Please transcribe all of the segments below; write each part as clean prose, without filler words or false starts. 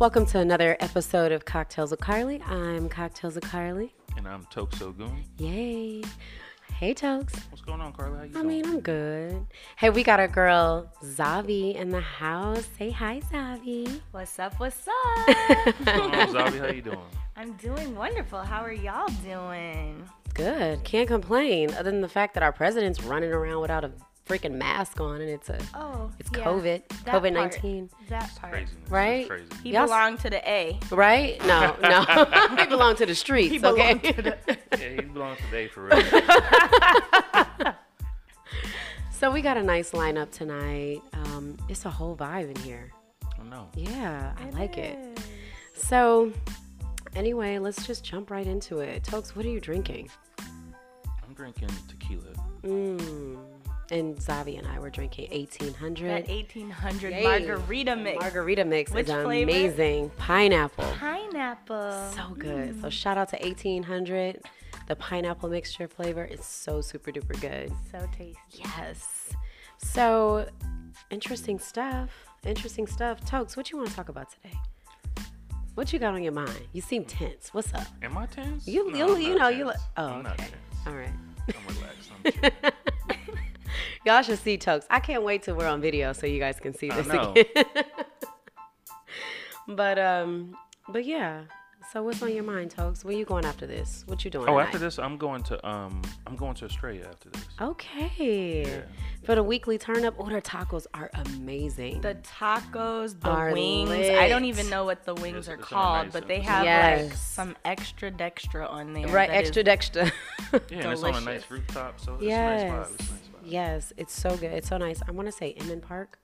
Welcome to another episode of Cocktails with Carly. I'm Cocktails with Carly. And I'm Toks Ogun. Yay. Hey, Toks. What's going on, Carly? How you doing? I mean, I'm good. Hey, we got our girl, Zavi, in the house. Say hi, Zavi. What's up? What's up? What's going on, Zavi? How you doing? I'm doing wonderful. How are y'all doing? Good. Can't complain, other than the fact that our president's running around without a freaking mask on, and it's COVID-19. That part. Crazy, right? Crazy. He belonged to the A. Right? No. He belonged to the streets, he belonged to the A for real. So we got a nice lineup tonight. It's a whole vibe in here. I know. Yeah, I like it. So anyway, let's just jump right into it. Toks, what are you drinking? I'm drinking tequila. And Zavi and I were drinking 1800. That 1800 margarita mix. Margarita mix is amazing. Pineapple. So good. So shout out to 1800. The pineapple mixture flavor is so super duper good. So tasty. Yes. So interesting stuff. Toks, what you want to talk about today? What you got on your mind? You seem tense. What's up? Am I tense? No, I'm not tense. All right. I'm relaxed. I'm chill. Y'all should see Toks. I can't wait till we're on video so you guys can see this again. But yeah. So what's on your mind, Toks? Where you going after this? What you doing? Oh, tonight? After this, I'm going to Australia after this. Okay. Yeah. For the weekly turn up, their tacos are amazing. The tacos, the wings. Lit. I don't even know what the wings are called, but they have like some extra dextra on there. Right, extra dextra. Yeah, and it's on a nice rooftop, so it's a nice vibe. Yes, it's so good. It's so nice. I want to say Emin Park.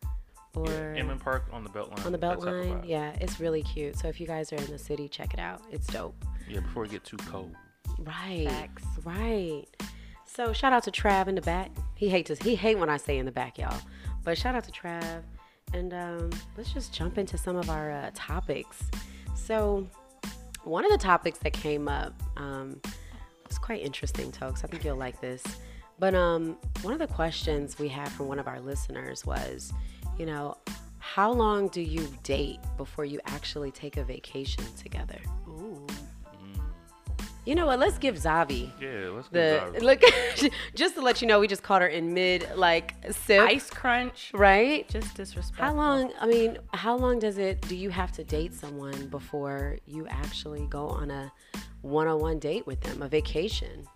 Emin Park on the Beltline. Yeah, it's really cute. So if you guys are in the city, check it out. It's dope. Yeah, before it gets too cold. Right. Facts. Right. So shout out to Trav in the back. He hates when I say in the back, y'all. But shout out to Trav. And let's just jump into some of our topics. So one of the topics that came up was quite interesting, Toks. I think you'll like this. But one of the questions we had from one of our listeners was, how long do you date before you actually take a vacation together? Ooh. You know what? Let's give Zavi. Yeah, let's give Zavi. Look, just to let you know, we just caught her in mid sip. Ice crunch. Right? Just disrespectful. How long do you have to date someone before you actually go on a one-on-one date with them, a vacation?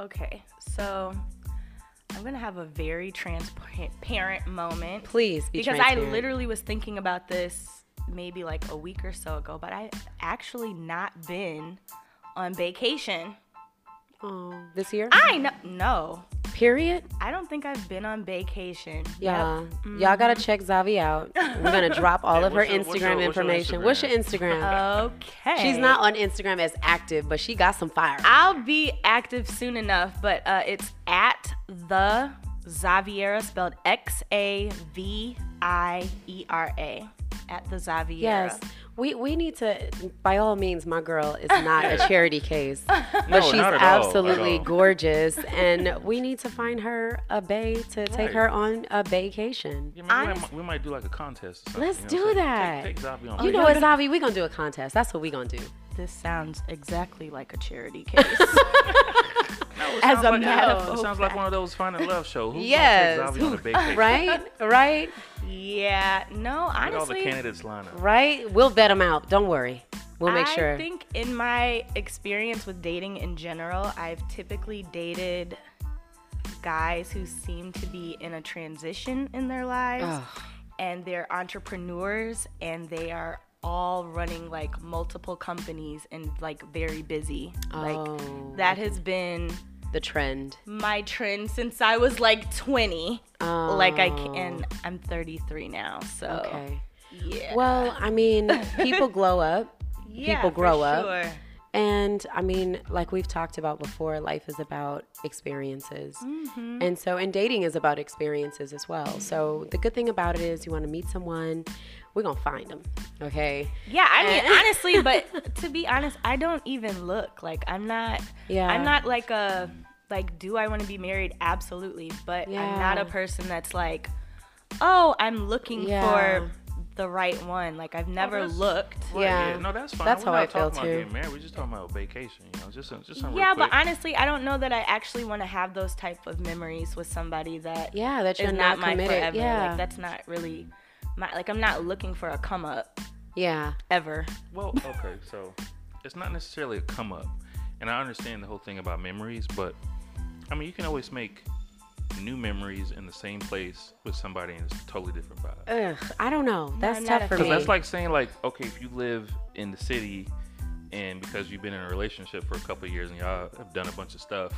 Okay, so I'm going to have a very transparent moment. Please be transparent. Because I literally was thinking about this maybe like a week or so ago, but I actually not been on vacation. Oh, this year? No. Period? I don't think I've been on vacation. Yeah. Yep. Y'all got to check Zavi out. We're going to drop all of her Instagram information. What's your Instagram? Okay. She's not on Instagram as active, but she got some fire. I'll be active soon enough, but it's at the Zaviera, spelled Xaviera. At the Zaviera. Yes. We need to, by all means, my girl is not a charity case, but she's absolutely gorgeous, and we need to find her a bae to take her on a vacation. Yeah, we might do like a contest. Let's do that. Take Zavi on. You know what, Zavi, we're going to do a contest. That's what we're going to do. This sounds exactly like a charity case. It sounds like one of those Finding Love show. Right? Yeah. No, honestly. Get all the candidates line up. Right? We'll vet them out. Don't worry. We'll make sure. I think in my experience with dating in general, I've typically dated guys who seem to be in a transition in their lives. And they're entrepreneurs, and they are all running like multiple companies and like very busy. That has been the trend. My trend since I was like 20. I'm 33 now. So okay. Yeah. Well, people glow up. Yeah, people grow up. Sure. And like we've talked about before, life is about experiences. Mm-hmm. And dating is about experiences as well. So the good thing about it is you want to meet someone, we're going to find them, okay? Yeah, honestly, but to be honest, I don't even look. Like, I'm not like a, like, do I want to be married? Absolutely. But I'm not a person that's like, I'm looking for the right one. Like, I've never looked. Right, yeah. No, that's fine. That's We're not talking about getting married. We're just talking about vacation. You know, just something. Yeah, but honestly, I don't know that I actually want to have those type of memories with somebody that that you're not my forever. Yeah. Like, that's not really my. Like, I'm not looking for a come up. Yeah. Ever. Well, okay, so it's not necessarily a come up, and I understand the whole thing about memories, but I mean, you can always make new memories in the same place with somebody and it's a totally different vibe. Ugh, I don't know. That's tough for me. Because that's like saying, like, okay, if you live in the city and because you've been in a relationship for a couple of years and y'all have done a bunch of stuff,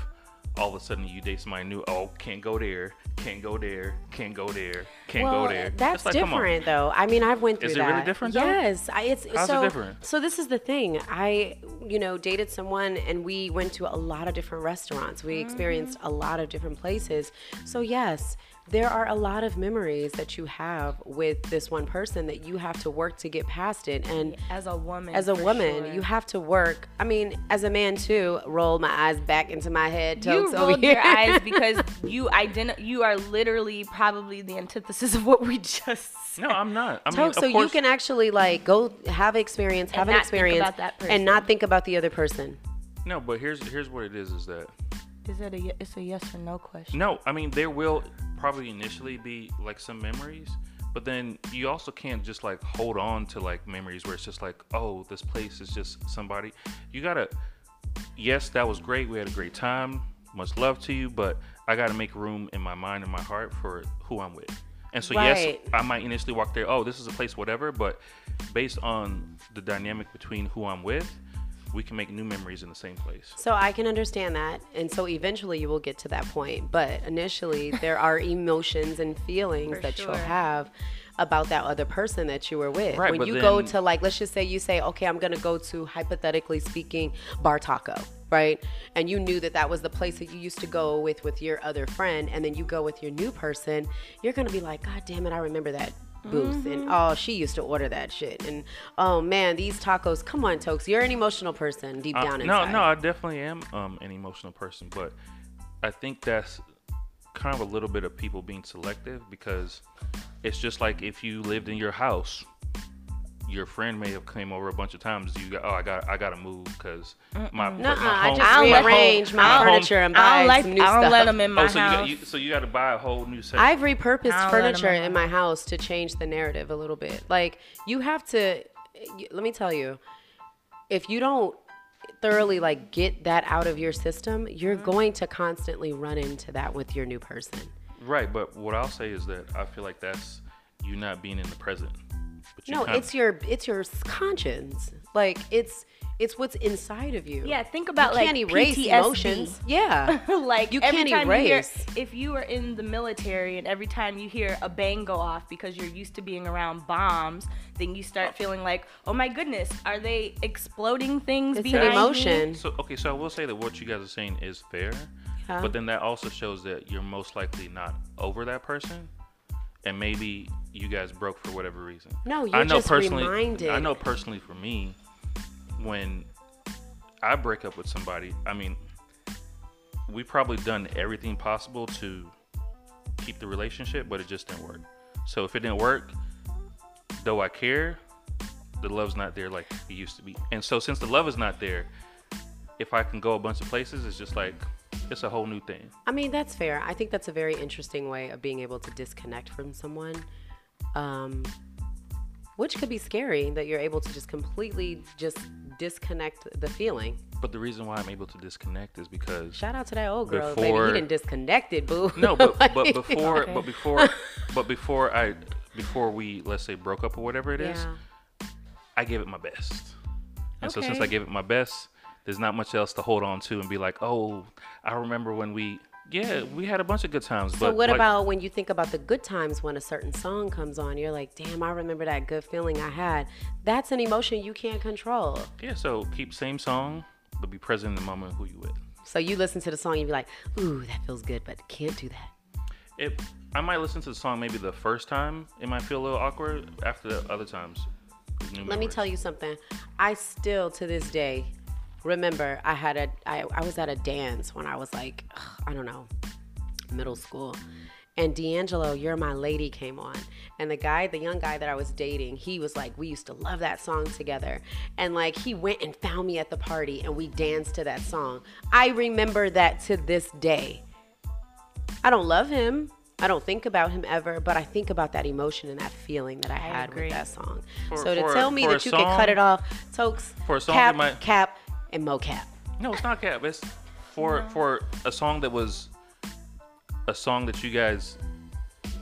all of a sudden you date somebody new. Oh, can't go there, can't go there, can't go there, can't go there. That's like, different, though. I mean, I've went through that. Is it really different, though? Yes. How's it different? So this is the thing. I, you know, dated someone, and we went to a lot of different restaurants. We experienced a lot of different places. So, yes, there are a lot of memories that you have with this one person that you have to work to get past it. And as a woman, sure, you have to work. I mean, as a man too, roll my eyes back into my head. You rolled your eyes because you are literally probably the antithesis of what we just said. No, I'm not. I mean, so you can actually like go have an experience and not think about the other person. No, but here's what it is that. Is that it's a yes or no question? No, I mean, there will probably initially be like some memories, but then you also can't just like hold on to like memories where it's just like, oh, this place is just somebody. You gotta, yes, that was great. We had a great time. Much love to you, but I gotta make room in my mind and my heart for who I'm with. And so, right, yes, I might initially walk there. Oh, this is a place, whatever. But based on the dynamic between who I'm with, we can make new memories in the same place. So I can understand that. And so eventually you will get to that point. But initially there are emotions and feelings that you'll have about that other person that you were with. Right, when you go to, like, let's just say you say, okay, I'm going to go to, hypothetically speaking, Bar Taco, right? And you knew that that was the place that you used to go with your other friend. And then you go with your new person. You're going to be like, God damn it, I remember that booth, and oh, she used to order that shit, and oh man, these tacos. Come on, Toks, you're an emotional person deep down inside. No, I definitely am an emotional person, but I think that's kind of a little bit of people being selective, because it's just like if you lived in your house, your friend may have came over a bunch of times. You go, oh, I gotta move because I just rearrange my furniture and buy some new stuff. I don't let them in my house. So you got to buy a whole new set. I've repurposed furniture in my house to change the narrative a little bit. Like, you have to. Let me tell you, if you don't thoroughly like get that out of your system, you're going to constantly run into that with your new person. Right, but what I'll say is that I feel like that's you not being in the present. No, it's your conscience. Like, it's what's inside of you. Yeah, think about you can't erase PTSD. Emotions. Yeah, like you every can't time erase. You hear, if you are in the military and every time you hear a bang go off because you're used to being around bombs, then you start feeling like, oh my goodness, are they exploding things? It's behind an emotion. Me? So I will say that what you guys are saying is fair, but then that also shows that you're most likely not over that person, and maybe you guys broke for whatever reason. No, you're just reminded. I know personally for me, when I break up with somebody, I mean, we probably done everything possible to keep the relationship, but it just didn't work. So if it didn't work, though I care, the love's not there like it used to be. And so since the love is not there, if I can go a bunch of places, it's just like, it's a whole new thing. I mean, that's fair. I think that's a very interesting way of being able to disconnect from someone. Which could be scary, that you're able to just completely just disconnect the feeling. But the reason why I'm able to disconnect is because shout out to that old girl. Baby, he didn't disconnect it, boo. No, before we let's say broke up or whatever it is, I gave it my best. And so since I gave it my best, there's not much else to hold on to and be like, oh, I remember when we had a bunch of good times. So but what about when you think about the good times when a certain song comes on, you're like, damn, I remember that good feeling I had. That's an emotion you can't control. Yeah, so keep same song, but be present in the moment who you with. So you listen to the song, you'd be like, ooh, that feels good, but can't do that. I might listen to the song maybe the first time. It might feel a little awkward after the other times. Let me tell you something. I still, to this day, remember, I was at a dance when I was like, I don't know, middle school. and D'Angelo, You're My Lady came on. And the young guy that I was dating, he was like, we used to love that song together. And like, he went and found me at the party and we danced to that song. I remember that to this day. I don't love him. I don't think about him ever, but I think about that emotion and that feeling that I had with that song. So to tell me that you can cut it off, Toks, for a song cap, and mocap. No, it's not cap. It's for a song that was a song that you guys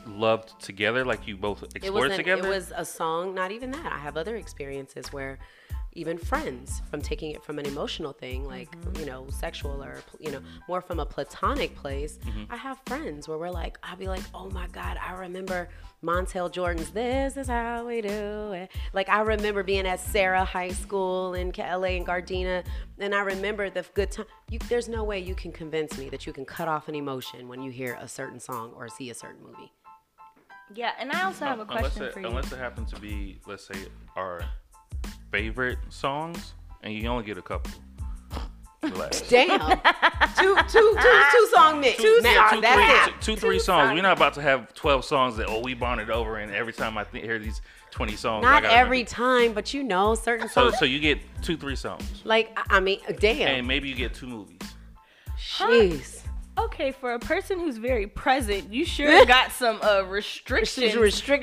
loved together, like you both explored together. It was a song, not even that. I have other experiences where even friends, from taking it from an emotional thing, like, sexual or, more from a platonic place. Mm-hmm. I have friends where I'll be like, oh my God, I remember Montel Jordan's This Is How We Do It. Like, I remember being at Sarah High School in LA and Gardena, and I remember the good time. There's no way you can convince me that you can cut off an emotion when you hear a certain song or see a certain movie. Yeah, and I also have a question for you. Unless it happened to be, let's say, our favorite songs, and you only get a couple. Relax. Damn. two song mix. Two, three songs. We're not about to have 12 songs that we bonded over, and every time I hear these 20 songs. Not every time, but certain songs. So you get 2-3 songs. Like, I mean, damn. And maybe you get 2 movies. Jeez. Okay, for a person who's very present, you sure got some restrictions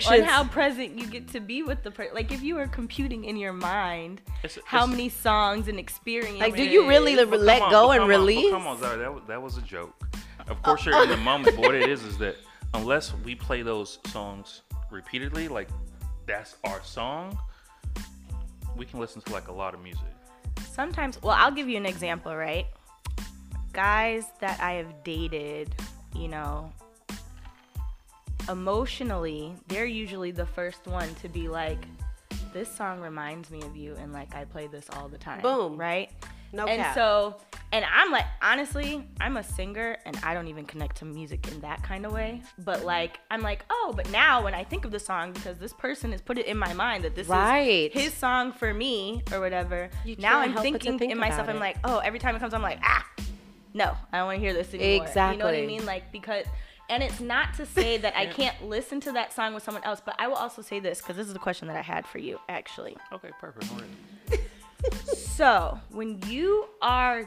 on how present you get to be with the person. Like, if you were computing in your mind how many songs and experiences. Like, do you really let go and release? Come on, Zara, that was a joke. Of course you're in the moment, but what it is that unless we play those songs repeatedly, like that's our song, we can listen to like a lot of music. Sometimes, I'll give you an example, right? Guys that I have dated, emotionally, they're usually the first one to be like, this song reminds me of you, and like I play this all the time. Boom. Right? No cap. And so, and I'm like, honestly, I'm a singer and I don't even connect to music in that kind of way. But like, I'm like, but now when I think of the song, because this person has put it in my mind that this is his song for me or whatever. Now I'm thinking in myself, I'm like, every time it comes, I'm like, no, I don't want to hear this anymore. Exactly. You know what I mean? Like, because, and it's not to say that I can't listen to that song with someone else, but I will also say this, because this is the question that I had for you, actually. Okay, perfect. All right. So, when you are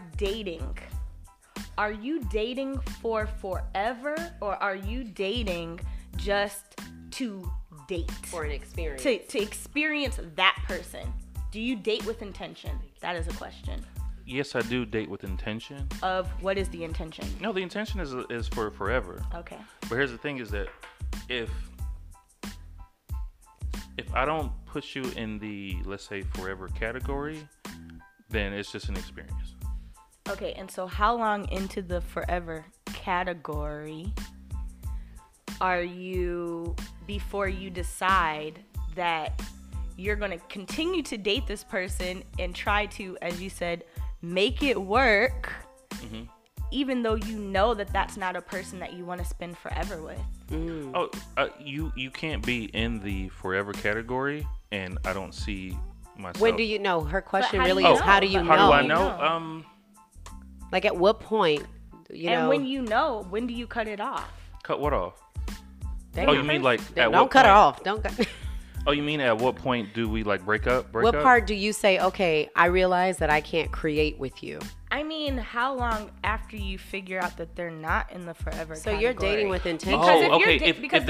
you dating for forever, or are you dating just to date? For an experience. To experience that person. Do you date with intention? That is a question. Yes, I do date with intention. Of what is the intention? No, the intention is for forever. Okay. But here's the thing is that if I don't put you in the, let's say, forever category, then it's just an experience. Okay, and so how long into the forever category are you before you decide that you're going to continue to date this person and try to, as you said, make it work, even though you know that that's not a person that you want to spend forever with? You can't be in the forever category, and I don't see myself. When do you know? Her question really is, how do you know? How do I know? Like, at what point? And when you know, when do you cut it off? Cut what off? Damn. Oh, you mean like at what point? Don't cut it off. Don't cut. Oh, you mean at what point do we like break up? What part do you say, okay, I realize that I can't create with you? I mean, how long after you figure out that they're not in the forever category? So you're dating with intention. If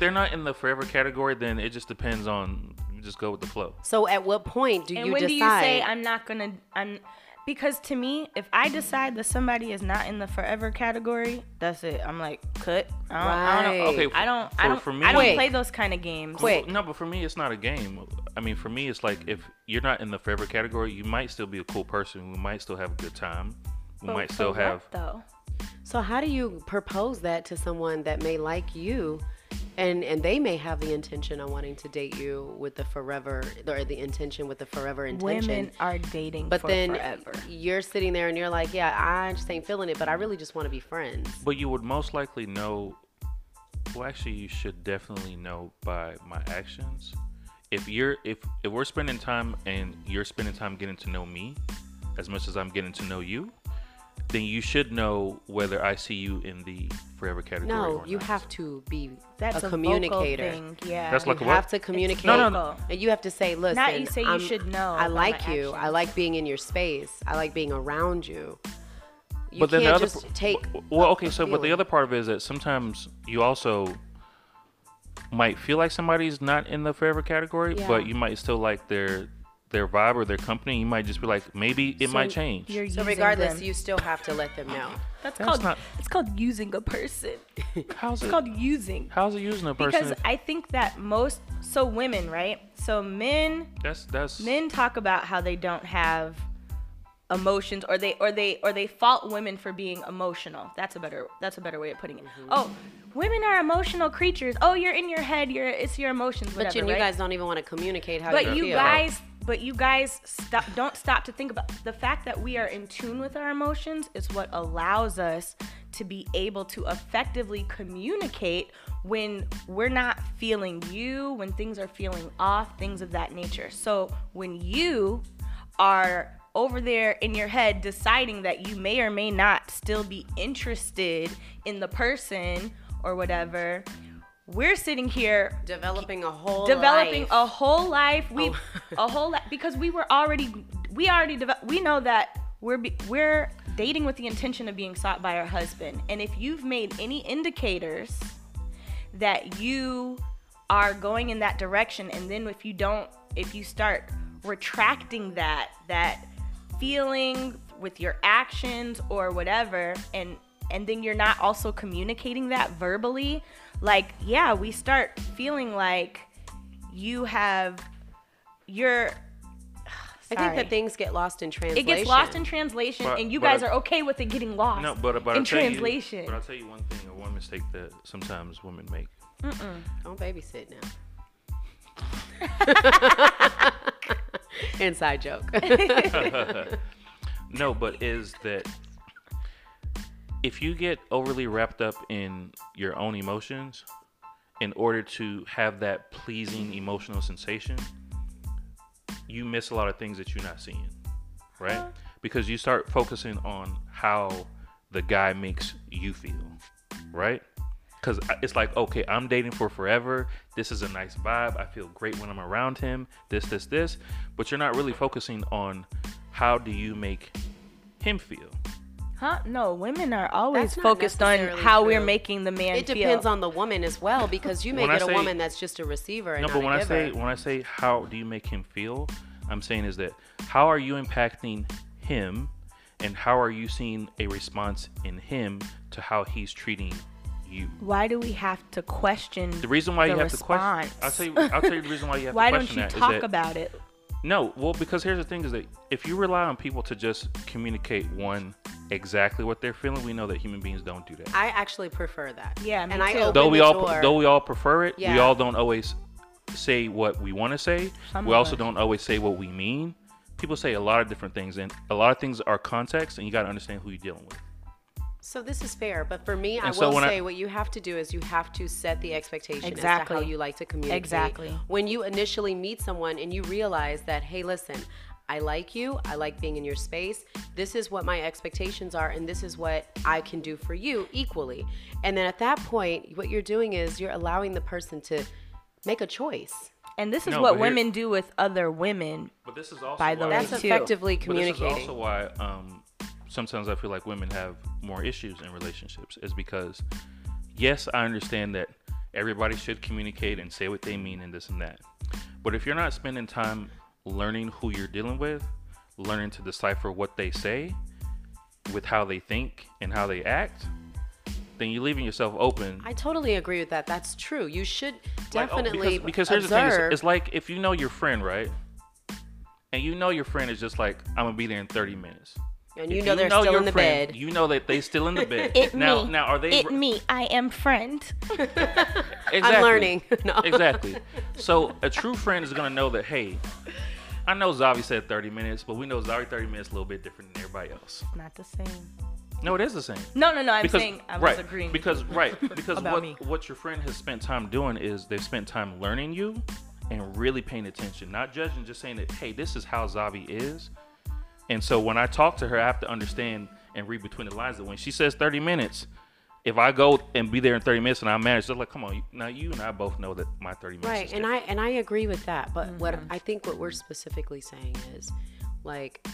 they're not in the forever category, then it just depends on, just go with the flow. So at what point do you decide? And when do you say, because to me, if I decide that somebody is not in the forever category, that's it. I'm like, cut. I don't play those kind of games. Quick. No, but for me, it's not a game. I mean, for me, it's like, if you're not in the forever category, you might still be a cool person. We might still have a good time. So how do you propose that to someone that may like you? And they may have the intention of wanting to date you with the forever, or the intention with the forever intention. Women are dating forever. You're sitting there and you're like, yeah, I just ain't feeling it, but I really just want to be friends. But you would most likely know, you should definitely know by my actions. If we're spending time and you're spending time getting to know me as much as I'm getting to know you, then you should know whether I see you in the forever category or not. No, you have to be a communicator. That's a vocal thing. Yeah. That's like a what? You have to communicate. No. And you have to say, listen. Not you say you should know. I like you. I like being in your space. I like being around you. You can't just take. Well, okay, so but the other part of it is that sometimes you also might feel like somebody's not in the forever category, but you might still like their vibe or their company. You might just be like, maybe it might change. So regardless, you still have to let them know. It's called using a person. How's it using a person? Because I think that women, right? So men, men talk about how they don't have emotions, or they fault women for being emotional. That's a better way of putting it. Mm-hmm. Oh, women are emotional creatures. Oh, you're in your head. It's your emotions. Whatever, but you guys don't even want to communicate how you feel. But you guys don't stop to think about the fact that we are in tune with our emotions is what allows us to be able to effectively communicate when we're not feeling you, when things are feeling off, things of that nature. So when you are over there in your head deciding that you may or may not still be interested in the person or whatever, we're sitting here developing a whole life. Because we know that we're dating with the intention of being sought by our husband. And if you've made any indicators that you are going in that direction, and then if you start retracting that feeling with your actions or whatever, and then you're not also communicating that verbally, like, yeah, we start feeling like I think that things get lost in translation. It gets lost in translation, and you guys are okay with it getting lost in translation. But I'll tell you one thing, or one mistake that sometimes women make. Don't babysit now. Inside joke. No, but is that if you get overly wrapped up in your own emotions in order to have that pleasing emotional sensation, you miss a lot of things that you're not seeing, right? Huh? Because you start focusing on how the guy makes you feel, right? Because it's like, okay, I'm dating for forever. This is a nice vibe. I feel great when I'm around him. This. But you're not really focusing on how do you make him feel. Huh? No, women are always focused on how we're making the man feel. It depends on the woman as well, because you may get a woman that's just a receiver and not a giver. No, but when I say how do you make him feel, I'm saying is that how are you impacting him, and how are you seeing a response in him to how he's treating you? Why do we have to question the reason why you have response? To question? I'll tell you the reason why you have to question that. Why don't you talk about it? No, well, because here's the thing is that if you rely on people to just communicate exactly what they're feeling, we know that human beings don't do that. I actually prefer that. Yeah, me too. Though we all prefer it, yeah. We all don't always say what we want to say. We also don't always say what we mean. People say a lot of different things, and a lot of things are context, and you got to understand who you're dealing with. So this is fair, but for me, what you have to do is you have to set the expectation exactly as to how you like to communicate. Exactly. When you initially meet someone and you realize that, hey, listen, I like you, I like being in your space, this is what my expectations are, and this is what I can do for you equally. And then at that point, what you're doing is you're allowing the person to make a choice. And this is what women do with other women, but this is also by the way. That's effectively communicating. But this is also why sometimes I feel like women have more issues in relationships, is because, yes, I understand that everybody should communicate and say what they mean and this and that. But if you're not spending time learning who you're dealing with, learning to decipher what they say with how they think and how they act, then you're leaving yourself open. I totally agree with that. That's true. You should definitely because here's observe. The thing. It's like if you know your friend, right? And you know your friend is just like, I'm going to be there in 30 minutes. And you know they're still in the bed. You know that they're still in the bed. Now are they... I am friend. Exactly. I'm learning. No. Exactly. So a true friend is going to know that, hey, I know Zavi said 30 minutes, but we know Zavi 30 minutes is a little bit different than everybody else. Not the same. No, it is the same. No. I'm saying I was agreeing. Because what your friend has spent time doing is they've spent time learning you and really paying attention. Not judging, just saying that, hey, this is how Zavi is. And so when I talk to her, I have to understand and read between the lines that when she says 30 minutes, if I go and be there in 30 minutes and I manage, they're like, come on, now you and I both know that my 30 minutes right, is different. And I agree with that. But what I think what we're specifically saying is, like,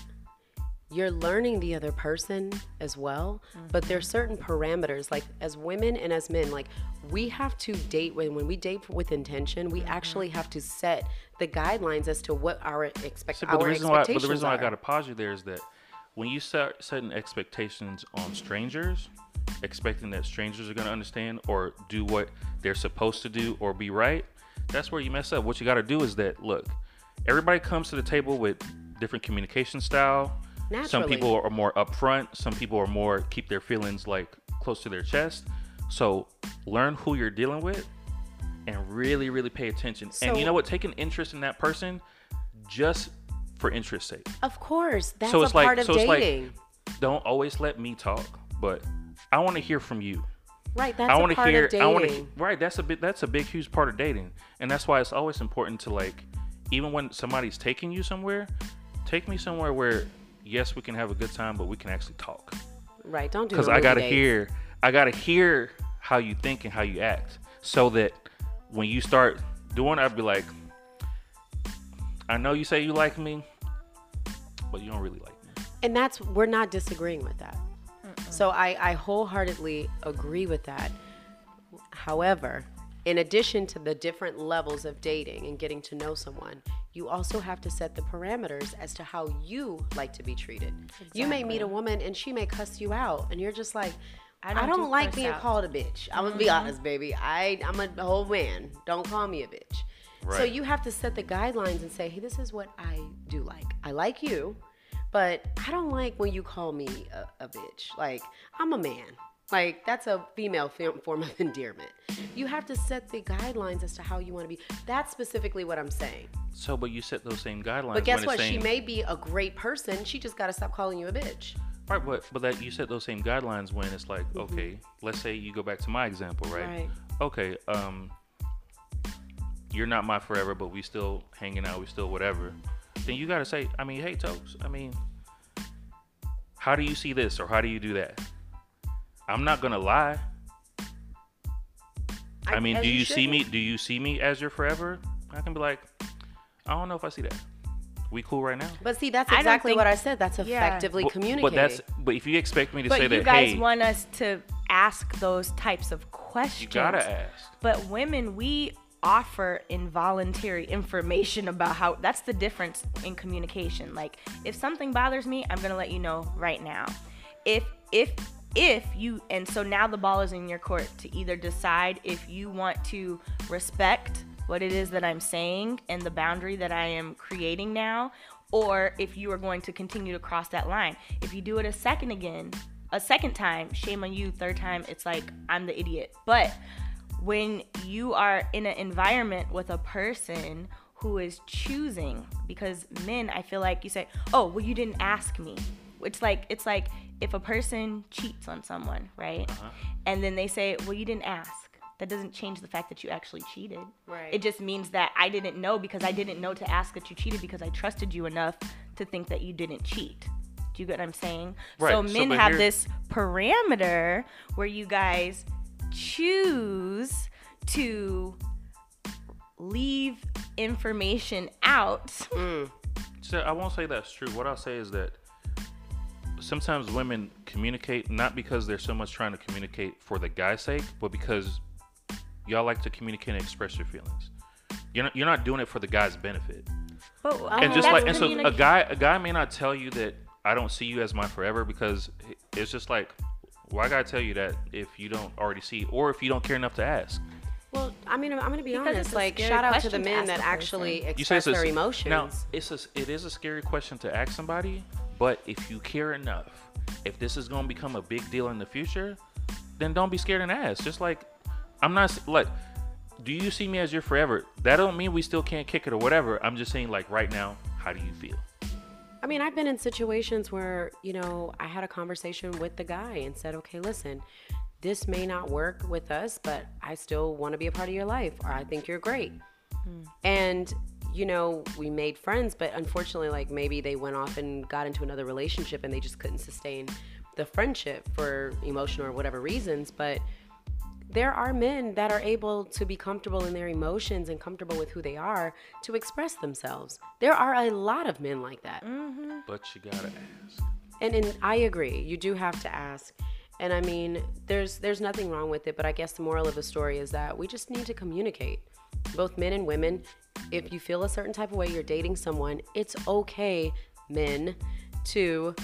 you're learning the other person as well, but there's certain parameters, like as women and as men, like we have to date when we date with intention, we actually have to set the guidelines as to what our expectations are. But the reason why I got to pause you there is that when you start setting expectations on strangers, expecting that strangers are going to understand or do what they're supposed to do or be right, that's where you mess up. What you got to do is that, look, everybody comes to the table with different communication style. Naturally. Some people are more upfront. Some people are more keep their feelings like close to their chest. So learn who you're dealing with and really, really pay attention. So, and you know what? Take an interest in that person just for interest's sake. Of course. That's so a part of dating. Like, don't always let me talk, but I want to hear from you. Right. That's a part of dating. Right. That's a big, huge part of dating. And that's why it's always important to, like, even when somebody's taking you somewhere, take me somewhere where, yes, we can have a good time, but we can actually talk. Right. Don't do that. Because I gotta hear how you think and how you act, so that when you start doing, I'd be like, I know you say you like me, but you don't really like me. And we're not disagreeing with that. Mm-mm. So I wholeheartedly agree with that. However, in addition to the different levels of dating and getting to know someone, you also have to set the parameters as to how you like to be treated. Exactly. You may meet a woman and she may cuss you out, and you're just like, I don't like being called a bitch. I'm going to be honest, baby. I'm a whole man. Don't call me a bitch. Right. So you have to set the guidelines and say, hey, this is what I do like. I like you, but I don't like when you call me a bitch. Like, I'm a man. Like, that's a female form of endearment. You have to set the guidelines as to how you want to be. That's specifically what I'm saying. So, but you set those same guidelines. But guess what? She may be a great person. She just got to stop calling you a bitch. Right, but that you set those same guidelines when it's like, okay, let's say you go back to my example, right? Right. Okay, you're not my forever, but we still hanging out. We still whatever. Then you got to say, I mean, hey, Toks, I mean, how do you see this or how do you do that? I'm not going to lie. I mean, do you see me? Do you see me as your forever? I can be like, I don't know if I see that. We cool right now? But see, that's exactly what I said. That's effectively communicating. But if you expect me to say that, hey. But you guys want us to ask those types of questions. You got to ask. But women, we offer involuntary information about how, that's the difference in communication. Like, if something bothers me, I'm going to let you know right now. If you, and so now the ball is in your court to either decide if you want to respect what it is that I'm saying and the boundary that I am creating now, or if you are going to continue to cross that line. If you do it a second time, shame on you. Third time, it's like, I'm the idiot. But when you are in an environment with a person who is choosing, because men, I feel like you say, oh, well, you didn't ask me. It's like if a person cheats on someone, right? Uh-huh. And then they say, well, you didn't ask. That doesn't change the fact that you actually cheated. Right. It just means that I didn't know, because I didn't know to ask that you cheated, because I trusted you enough to think that you didn't cheat. Do you get what I'm saying? Right. So men have this parameter where you guys choose to leave information out. So I won't say that's true. What I'll say is that sometimes women communicate not because they're so much trying to communicate for the guy's sake, but because y'all like to communicate and express your feelings. You're not doing it for the guy's benefit. But, so a guy may not tell you that I don't see you as my forever, because it's just like, why I gotta tell you that if you don't already see, or if you don't care enough to ask? Well, I mean, I'm gonna be honest. Like, shout out to the men that actually express their emotions. Now, it is a scary question to ask somebody. But if you care enough, if this is going to become a big deal in the future, then don't be scared and ask. Just like, I'm not, like, do you see me as your forever? That don't mean we still can't kick it or whatever. I'm just saying, like, right now, how do you feel? I mean, I've been in situations where, you know, I had a conversation with the guy and said, okay, listen, this may not work with us, but I still want to be a part of your life, or I think you're great. And you know, we made friends, but unfortunately, like, maybe they went off and got into another relationship and they just couldn't sustain the friendship for emotional or whatever reasons, but there are men that are able to be comfortable in their emotions and comfortable with who they are to express themselves. There are a lot of men like that. Mm-hmm. But you gotta ask. And I agree. You do have to ask. And I mean, there's nothing wrong with it, but I guess the moral of the story is that we just need to communicate. Both men and women, if you feel a certain type of way, you're dating someone, it's okay, men, to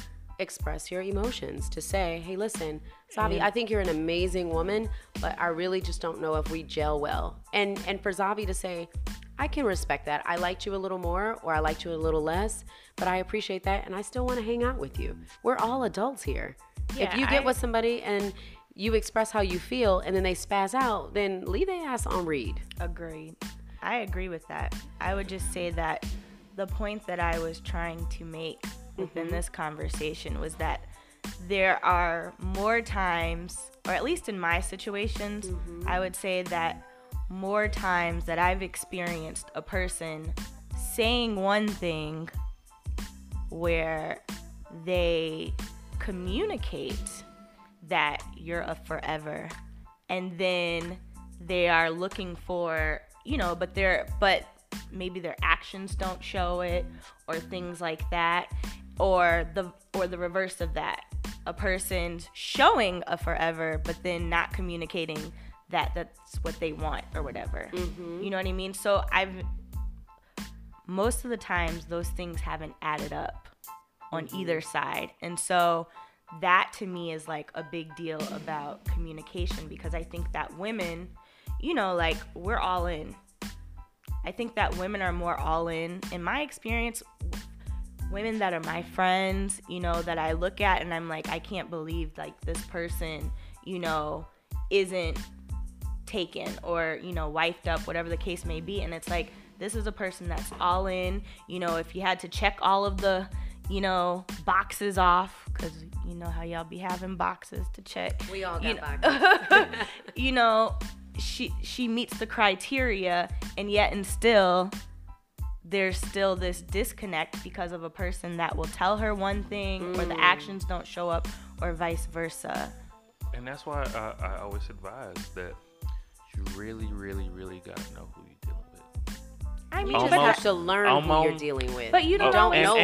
express your emotions, to say, hey, listen, Zavi, I think you're an amazing woman, but I really just don't know if we gel well. And for Zavi to say, I can respect that. I liked you a little more or I liked you a little less, but I appreciate that and I still want to hang out with you. We're all adults here. Yeah, if you get with somebody and you express how you feel and then they spaz out, then leave their ass on read. Agreed. I agree with that. I would just say that the point that I was trying to make within this conversation was that there are more times, or at least in my situations, I would say that more times that I've experienced a person saying one thing where they communicate that you're a forever, and then they are looking for, you know, but maybe their actions don't show it or things like that, or the reverse of that, a person showing a forever but then not communicating that that's what they want or whatever. You know what I mean? So most of the times those things haven't added up on either side, and so that to me is like a big deal about communication, because I think that women, you know, like we're all in. I think that women are more all in my experience. Women that are my friends, you know, that I look at and I'm like, I can't believe like this person, you know, isn't taken or, you know, wifed up, whatever the case may be. And it's like, this is a person that's all in. You know, if you had to check all of the, you know, boxes off, because you know how y'all be having boxes to check. We all got boxes. You know, she meets the criteria, and yet and still there's still this disconnect because of a person that will tell her one thing or the actions don't show up, or vice versa. And that's why I always advise that you really, really, really got to know who you're dealing with. I mean, you just have to learn who you're dealing with. But you don't know who people are.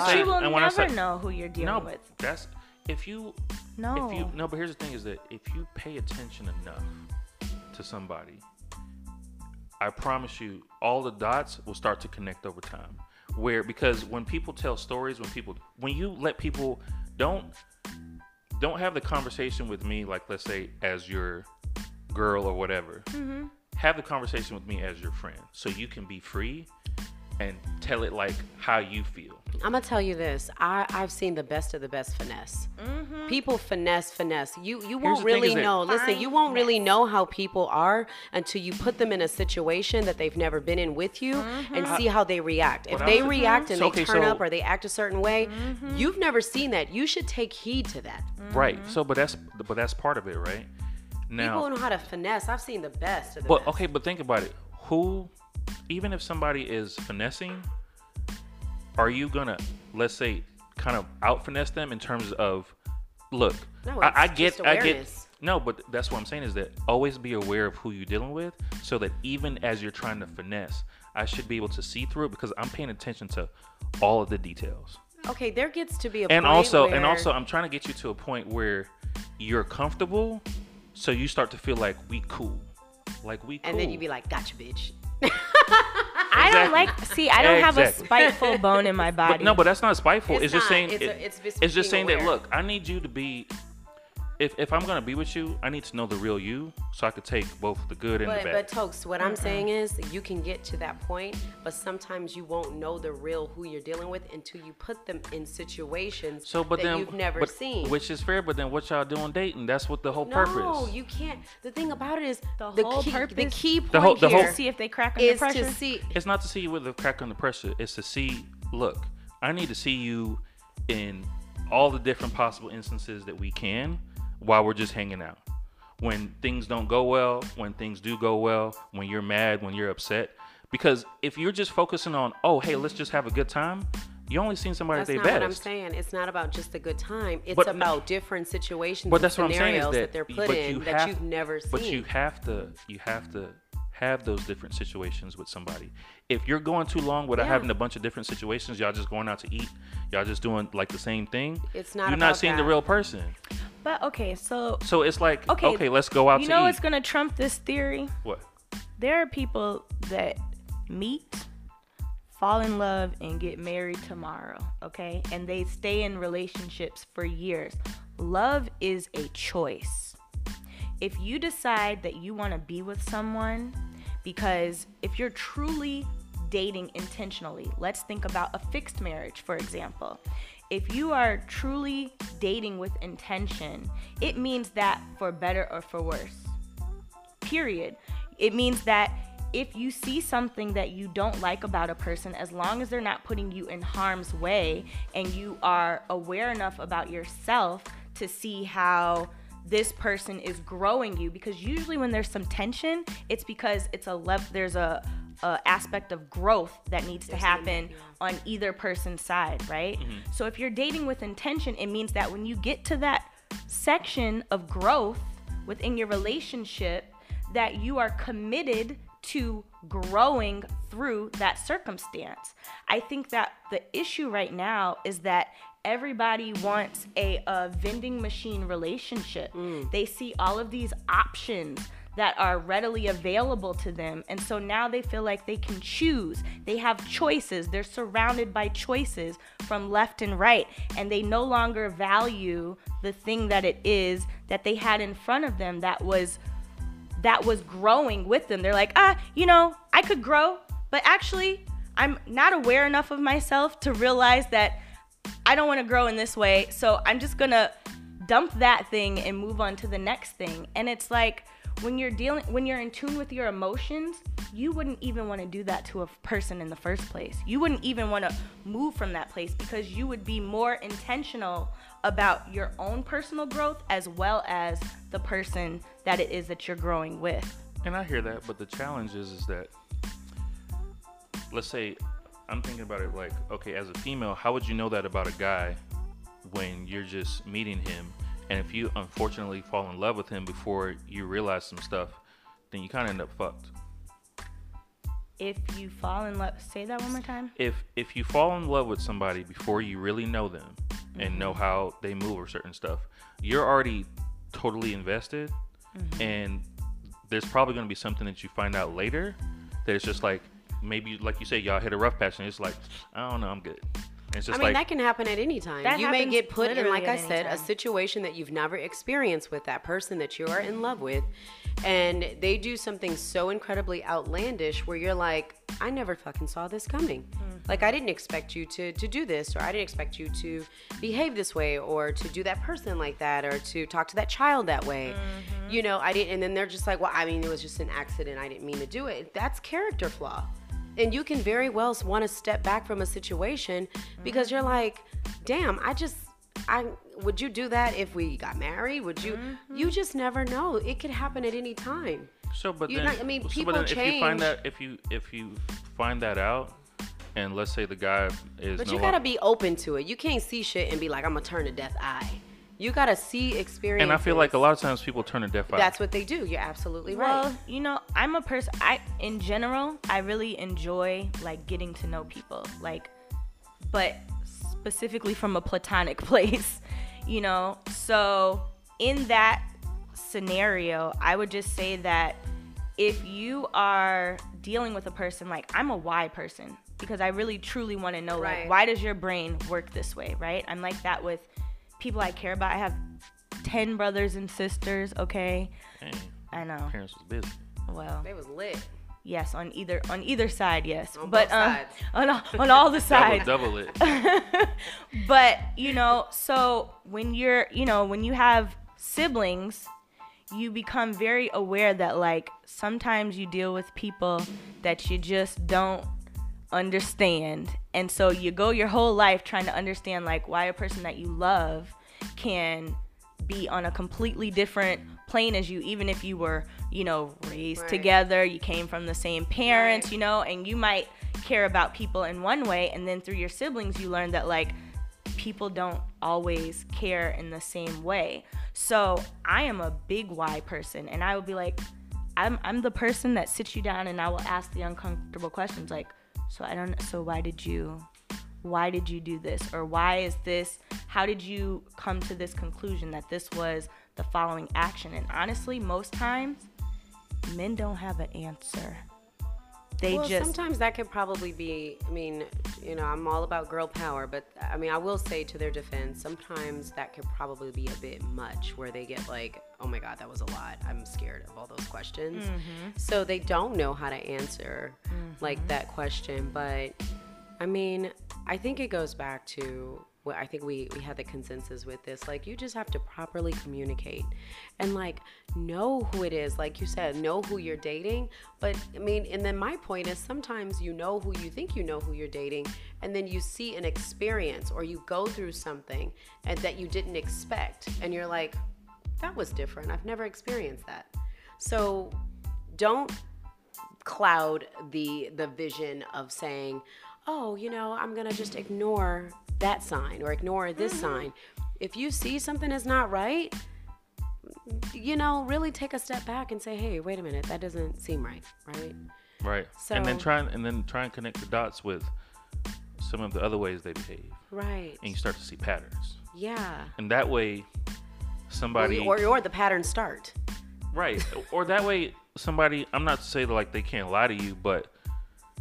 But you will never know who you're dealing with. That's but here's the thing is that if you pay attention enough to somebody, I promise you, all the dots will start to connect over time. Because when people tell stories, when you let people, don't have the conversation with me, like let's say as your girl or whatever. Have the conversation with me as your friend, so you can be free and tell it like how you feel. I'm gonna tell you this. I've seen the best of the best finesse. People finesse. You won't really know. Listen, you won't really know how people are until you put them in a situation that they've never been in with you and see how they react. If they react and they turn up or they act a certain way, you've never seen that. You should take heed to that. Right. So, but that's part of it, right? Now, people don't know how to finesse. I've seen the best of the best. Okay, but think about it. Even if somebody is finessing, are you gonna, let's say, kind of out finesse them in terms of, look, no, I get, no, but that's what I'm saying is that always be aware of who you're dealing with, so that even as you're trying to finesse, I should be able to see through it because I'm paying attention to all of the details. Okay, there gets to be a point where... And also, I'm trying to get you to a point where you're comfortable, so you start to feel like we cool. And then you be like, gotcha, bitch. I don't have a spiteful bone in my body. But that's not spiteful. It's just saying that, look, I need you to be, if I'm going to be with you, I need to know the real you so I could take both the good and the bad. But Toks, what I'm saying is you can get to that point, but sometimes you won't know the real who you're dealing with until you put them in situations you've never seen. Which is fair, but then what y'all doing dating? That's what the whole purpose. No, you can't. The thing about it is the key point is to see if they crack under pressure. It's not to see whether they crack under pressure. It's to see, look, I need to see you in all the different possible instances that we can, while we're just hanging out. When things don't go well, when things do go well, when you're mad, when you're upset. Because if you're just focusing on, oh, hey, let's just have a good time, You only seen somebody at their best. That's not what I'm saying. It's not about just a good time. It's about different situations and scenarios that they're put in that you've never seen. But you have to have those different situations with somebody. If you're going too long without having a bunch of different situations, y'all just going out to eat, y'all just doing like the same thing. It's not. You're not seeing the real person. But okay, so it's like okay, let's go out to eat. You know what's gonna trump this theory? What? There are people that meet, fall in love, and get married tomorrow, okay? And they stay in relationships for years. Love is a choice. If you decide that you want to be with someone, because if you're truly dating intentionally, let's think about a fixed marriage, for example. If you are truly dating with intention, it means that for better or for worse, period. It means that if you see something that you don't like about a person, as long as they're not putting you in harm's way and you are aware enough about yourself to see how this person is growing you, because usually when there's some tension, it's because it's there's an aspect of growth that needs to happen on either person's side, right? Mm-hmm. So if you're dating with intention, it means that when you get to that section of growth within your relationship, that you are committed to growing through that circumstance. I think that the issue right now is that everybody wants a vending machine relationship. They see all of these options that are readily available to them, and so now they feel like they can choose. They have choices. They're surrounded by choices from left and right, and they no longer value the thing that it is that they had in front of them that was growing with them. They're like, I could grow, but actually I'm not aware enough of myself to realize that I don't want to grow in this way. So I'm just going to dump that thing and move on to the next thing. And it's like when you're in tune with your emotions, you wouldn't even want to do that to a person in the first place. You wouldn't even want to move from that place because you would be more intentional about your own personal growth as well as the person that it is that you're growing with. And I hear that, but the challenge is that, let's say, I'm thinking about it like, okay, as a female, how would you know that about a guy when you're just meeting him? And if you unfortunately fall in love with him before you realize some stuff, then you kind of end up fucked. If you fall in love, say that one more time. If you fall in love with somebody before you really know them, mm-hmm. and know how they move or certain stuff, you're already totally invested, mm-hmm. and there's probably going to be something that you find out later that it's just like, maybe like you say, y'all hit a rough patch and it's like, I don't know, I'm good. It's just that can happen at any time. That you may get put in, like I said, a situation that you've never experienced with that person that you are in love with, and they do something so incredibly outlandish where you're like, I never fucking saw this coming. Mm-hmm. Like, I didn't expect you to do this, or I didn't expect you to behave this way, or to do that person like that, or to talk to that child that way. Mm-hmm. You know, I didn't. And then they're just like, well, I mean, it was just an accident. I didn't mean to do it. That's character flaw. And you can very well want to step back from a situation because you're like, damn, would you do that if we got married? Would you? Mm-hmm. You just never know. It could happen at any time. So, but you're then, not, I mean, people change. If you find that, if you find that out, and let's say the guy is, but you gotta be open to it. You can't see shit and be like, I'm gonna turn a deaf eye. You gotta see, experience. And I feel like a lot of times people turn a deaf eye. That's what they do. You're absolutely right. Well, you know, I'm a person. In general, I really enjoy like getting to know people, like, but specifically from a platonic place, you know. So in that scenario, I would just say that if you are dealing with a person, like I'm a why person because I really truly want to know, right. Like, why does your brain work this way, right? I'm like that with people I care about. I have 10 brothers and sisters, okay? Dang. I know. My parents was busy. Well, they was lit. Yes, on either side, yes. On but both sides. on all the sides. Double it. But, you know, so when you have siblings, you become very aware that like sometimes you deal with people that you just don't understand, and so you go your whole life trying to understand like why a person that you love can be on a completely different plane as you, even if you were, you know, raised right. together, you came from the same parents, right. you know, and you might care about people in one way, and then through your siblings you learn that like people don't always care in the same way. So I am a big why person, and I would be like, I'm the person that sits you down and I will ask the uncomfortable questions, like, so why did you do this, or why is this, how did you come to this conclusion that this was the following action? And honestly, most times men don't have an answer. Sometimes that could probably be, I mean, you know, I'm all about girl power, but I mean, I will say to their defense, sometimes that could probably be a bit much where they get like, oh my God, that was a lot. I'm scared of all those questions. Mm-hmm. So they don't know how to answer like that question. But I mean, I think it goes back to, well, I think we had the consensus with this. Like, you just have to properly communicate and, like, know who it is. Like you said, know who you're dating. But, I mean, and then my point is sometimes you know who you think you know who you're dating, and then you see an experience or you go through something and that you didn't expect. And you're like, that was different. I've never experienced that. So don't cloud the vision of saying, oh, you know, I'm going to just ignore that sign or ignore this sign. If you see something is not right, you know, really take a step back and say, hey, wait a minute, that doesn't seem right, right? Right. So, and then try and connect the dots with some of the other ways they behave. Right. And you start to see patterns. Yeah. And that way somebody... Or the patterns start. Right. Or that way somebody, I'm not to say like they can't lie to you, but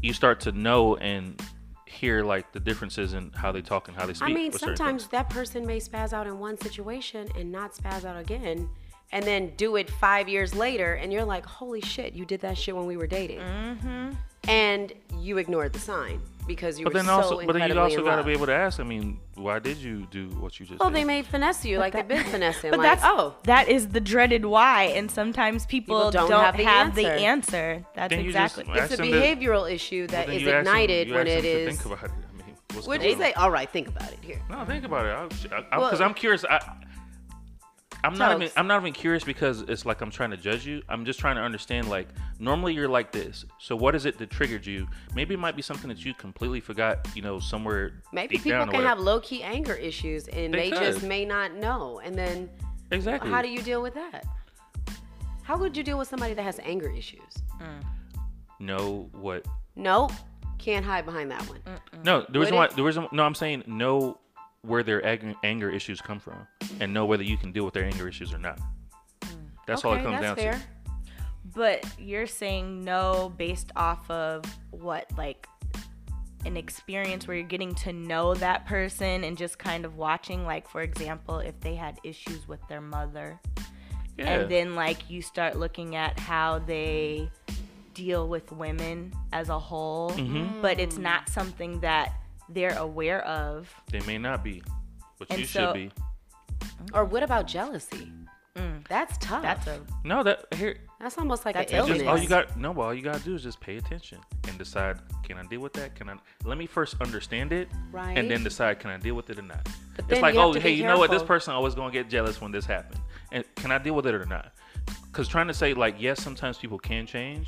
you start to know and hear like the differences in how they talk and how they speak. I mean, sometimes that person may spaz out in one situation and not spaz out again, and then do it 5 years later, and you're like, holy shit, you did that shit when we were dating. Mm-hmm. And you ignored the sign because you were so incredibly in love. But then you also got to be able to ask, I mean, why did you do what you just did? Well, they may finesse you, like they've been finessing. But like, that is the dreaded why, and sometimes people don't have the answer. That's exactly. It's a behavioral issue that is ignited when it is. Think about it. I mean, what do you say? All right, think about it here. No, think about it. Because I'm curious. I'm not even curious because it's like I'm trying to judge you. I'm just trying to understand, like, normally you're like this. So what is it that triggered you? Maybe it might be something that you completely forgot, you know, somewhere. Maybe people can have low-key anger issues and they just may not know. And then exactly, how do you deal with that? How would you deal with somebody that has anger issues? Know what? Nope. Can't hide behind that one. Mm-mm. No, I'm saying know where their anger issues come from and know whether you can deal with their anger issues or not. That's all it comes down to. But you're saying no based off of what, like an experience where you're getting to know that person and just kind of watching, like, for example, if they had issues with their mother. Yeah. And then, like, you start looking at how they deal with women as a whole, but it's not something that they're aware of. They may not be, but and you should be. Or what about jealousy? That's tough. That's almost like an illness. All you got to do is just pay attention and decide, can I deal with that? Let me first understand it, right? And then decide, can I deal with it or not? But it's like, oh, hey, you know what? This person always going to get jealous when this happened. And can I deal with it or not? Because trying to say, like, yes, sometimes people can change,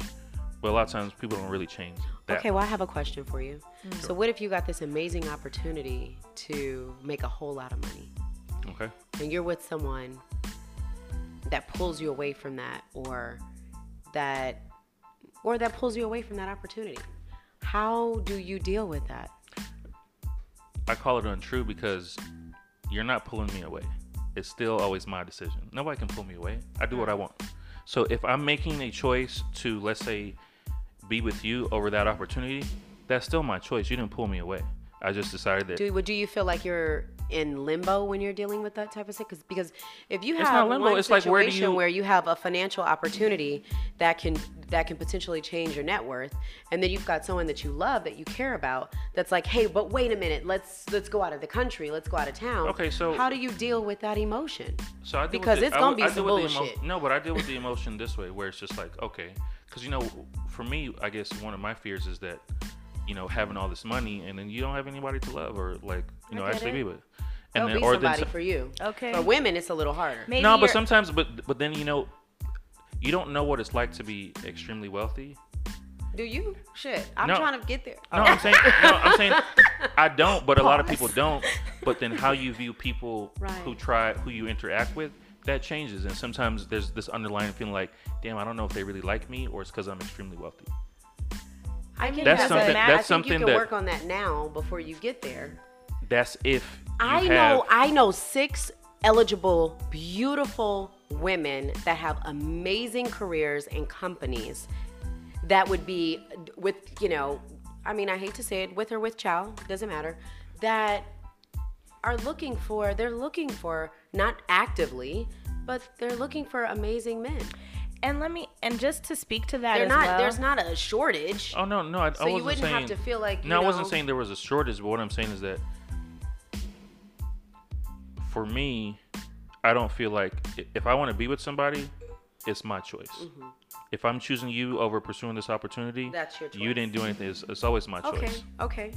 but a lot of times people don't really change. Okay, well, I have a question for you. Mm-hmm. So what if you got this amazing opportunity to make a whole lot of money? Okay. And you're with someone that pulls you away from that or that pulls you away from that opportunity. How do you deal with that? I call it untrue because you're not pulling me away. It's still always my decision. Nobody can pull me away. I do what I want. So if I'm making a choice to, let's say, be with you over that opportunity, that's still my choice. You didn't pull me away. I just decided that. Do you feel like you're in limbo when you're dealing with that type of thing? Because if you have one situation where you have a financial opportunity that can potentially change your net worth, and then you've got someone that you love, that you care about, that's like, hey, but wait a minute, let's go out of the country, let's go out of town. Okay, so how do you deal with that emotion? So I deal because with the, it's gonna I, be I some bullshit. No, but I deal with the emotion this way, where it's just like, okay, because you know, for me, I guess one of my fears is that, you know, having all this money and then you don't have anybody to love or, like, you know, actually be with. And then, or somebody for you. Okay. For women, it's a little harder. Maybe no, but sometimes, but then, you know, you don't know what it's like to be extremely wealthy. Do you? Shit. I'm trying to get there. No, I'm saying I don't, but a lot of people don't. But then how you view people who you interact with, that changes. And sometimes there's this underlying feeling like, damn, I don't know if they really like me or it's because I'm extremely wealthy. I think you can work on that now before you get there. That's if I know 6 eligible, beautiful women that have amazing careers and companies that would be with, you know, I mean, I hate to say it, with or with child, doesn't matter, that are looking for, not actively, but they're looking for amazing men. And just to speak to that there's not a shortage. Oh, no. I wasn't saying. So you wouldn't have to feel like, I wasn't saying there was a shortage, but what I'm saying is that for me, I don't feel like if I want to be with somebody, it's my choice. Mm-hmm. If I'm choosing you over pursuing this opportunity, that's your choice. You didn't do anything. It's always my choice. Okay.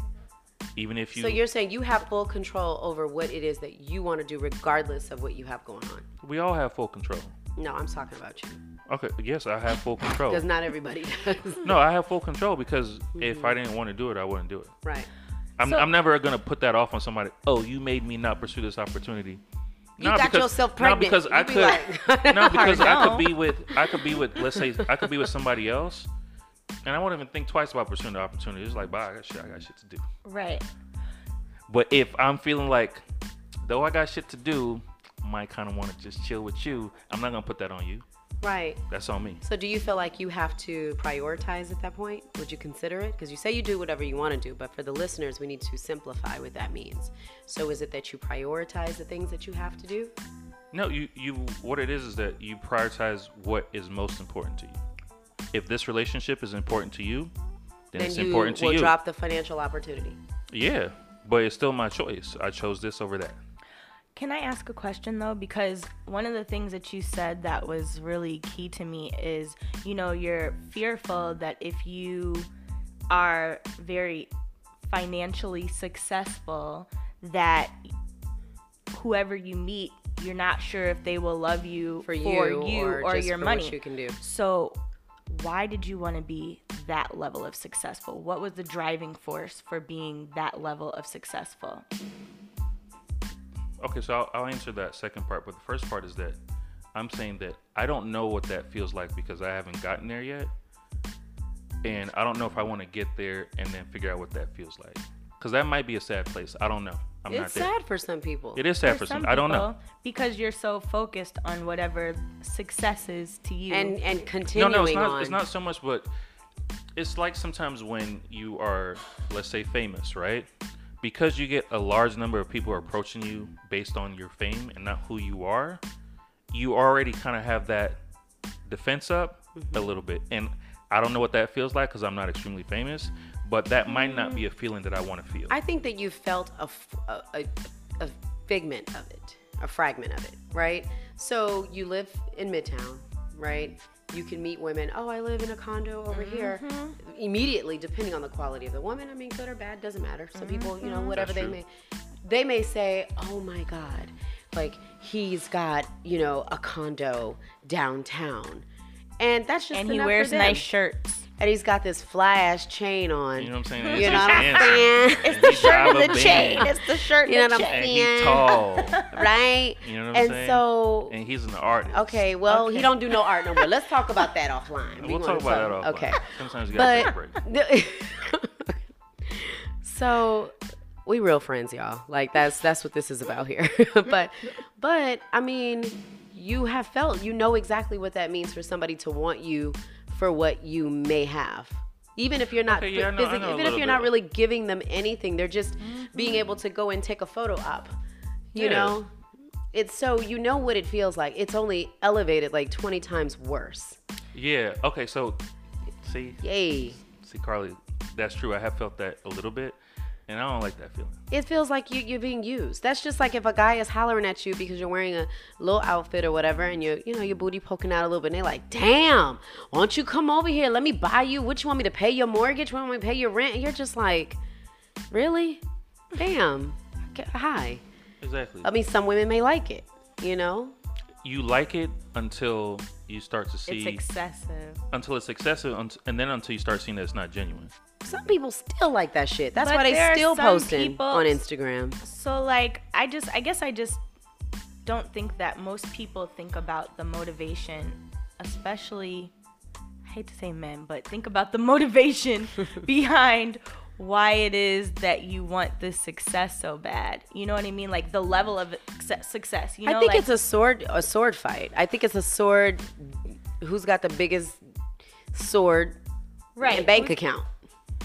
Even if you. So you're saying you have full control over what it is that you want to do, regardless of what you have going on. We all have full control. No, I'm talking about you. Okay. Yes, I have full control. Because not everybody does. No, I have full control because if I didn't want to do it, I wouldn't do it. Right. I'm never going to put that off on somebody. Oh, you made me not pursue this opportunity. Yourself pregnant. I could be with. Let's say I could be with somebody else, and I won't even think twice about pursuing the opportunity. It's like, bye, I got shit to do. Right. But if I'm feeling like, though I got shit to do, might kind of want to just chill with you. I'm not gonna put that on you. Right. That's on me. So do you feel like you have to prioritize at that point? Would you consider it? Because you say you do whatever you want to do, but for the listeners, we need to simplify what that means. So is it that you prioritize the things that you have to do? No, you. What it is that you prioritize what is most important to you. If this relationship is important to you, then it's important to you. Then you will drop the financial opportunity. Yeah, but it's still my choice. I chose this over that. Can I ask a question, though? Because one of the things that you said that was really key to me is, you're fearful that if you are very financially successful, that whoever you meet, you're not sure if they will love you for you or your money. What you can do. So why did you want to be that level of successful? What was the driving force for being that level of successful? Okay, so I'll answer that second part, but the first part is that I'm saying that I don't know what that feels like because I haven't gotten there yet, and I don't know if I want to get there and then figure out what that feels like, because that might be a sad place. I don't know. It's sad for some people. It is sad for some people. I don't know. Because you're so focused on whatever success is to you. And continuing on. No, it's not so much, but it's like sometimes when you are, let's say, famous, right? Because you get a large number of people approaching you based on your fame and not who you are, you already kind of have that defense up a little bit. And I don't know what that feels like because I'm not extremely famous, but that might not be a feeling that I want to feel. I think that you felt a figment of it, a fragment of it, right? So you live in Midtown, right? You can meet women. Oh, I live in a condo over here. Immediately, depending on the quality of the woman, I mean, good or bad, doesn't matter. Some people, whatever they may say, oh my God, like he's got, a condo downtown, and that's just. And he wears nice shirts. And he's got this fly-ass chain on. You know what I'm saying? You know what I'm saying? It's the shirt and the chain. It's the shirt and the chain. And he's tall. Right? You know what I'm saying? And he's an artist. Okay, well, he don't do no art no more. Let's talk about that offline. We'll talk about that offline. Okay. Sometimes you got to take a break. So, we real friends, y'all. Like, that's what this is about here. But, I mean, you have felt, you know exactly what that means for somebody to want you for what you may have, even if you're not not really giving them anything, they're just being able to go and take a photo op. You know, it's so what it feels like. It's only elevated like 20 times worse. Yeah. Okay. So, see, Carly, that's true. I have felt that a little bit, and I don't like that feeling. It feels like you're being used. That's just like if a guy is hollering at you because you're wearing a little outfit or whatever, and your booty poking out a little bit, and they're like, damn, why don't you come over here? Let me buy you. What, you want me to pay your mortgage? You want me to pay your rent? And you're just like, really? Damn. Hi. Exactly. I mean, some women may like it. You like it until you start to see... It's excessive. Until it's excessive, and then until you start seeing that it's not genuine. Some people still like that shit. That's why they still posting on Instagram. So, like, I guess I just don't think that most people think about the motivation, especially, I hate to say men, but think about the motivation behind why it is that you want this success so bad. You know what I mean? Like the level of success. You know, I think it's a sword fight. I think it's a sword. Who's got the biggest sword? Right. And bank account.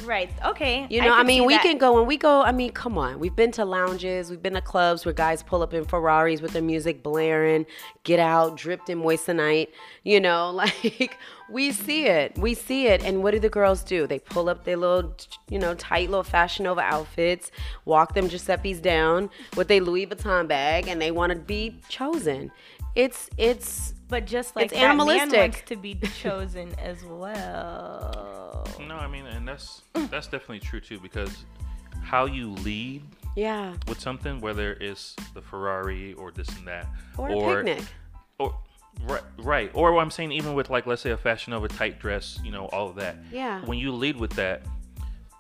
Right. Okay. You know, we can go, come on. We've been to lounges. We've been to clubs where guys pull up in Ferraris with their music blaring, Get Out, Dripped in Moist the Night. You know, like we see it. And what do the girls do? They pull up their little, you know, tight little Fashion Nova outfits, walk them Giuseppe's down with their Louis Vuitton bag, and they want to be chosen. But just like it's that animalistic. Man wants to be chosen as well. No, I mean, and that's definitely true too, because how you lead with something, whether it's the Ferrari or this and that. Or a picnic. Or, right. Or what I'm saying, even with like, let's say a Fashion Nova tight dress, you know, all of that. Yeah. When you lead with that,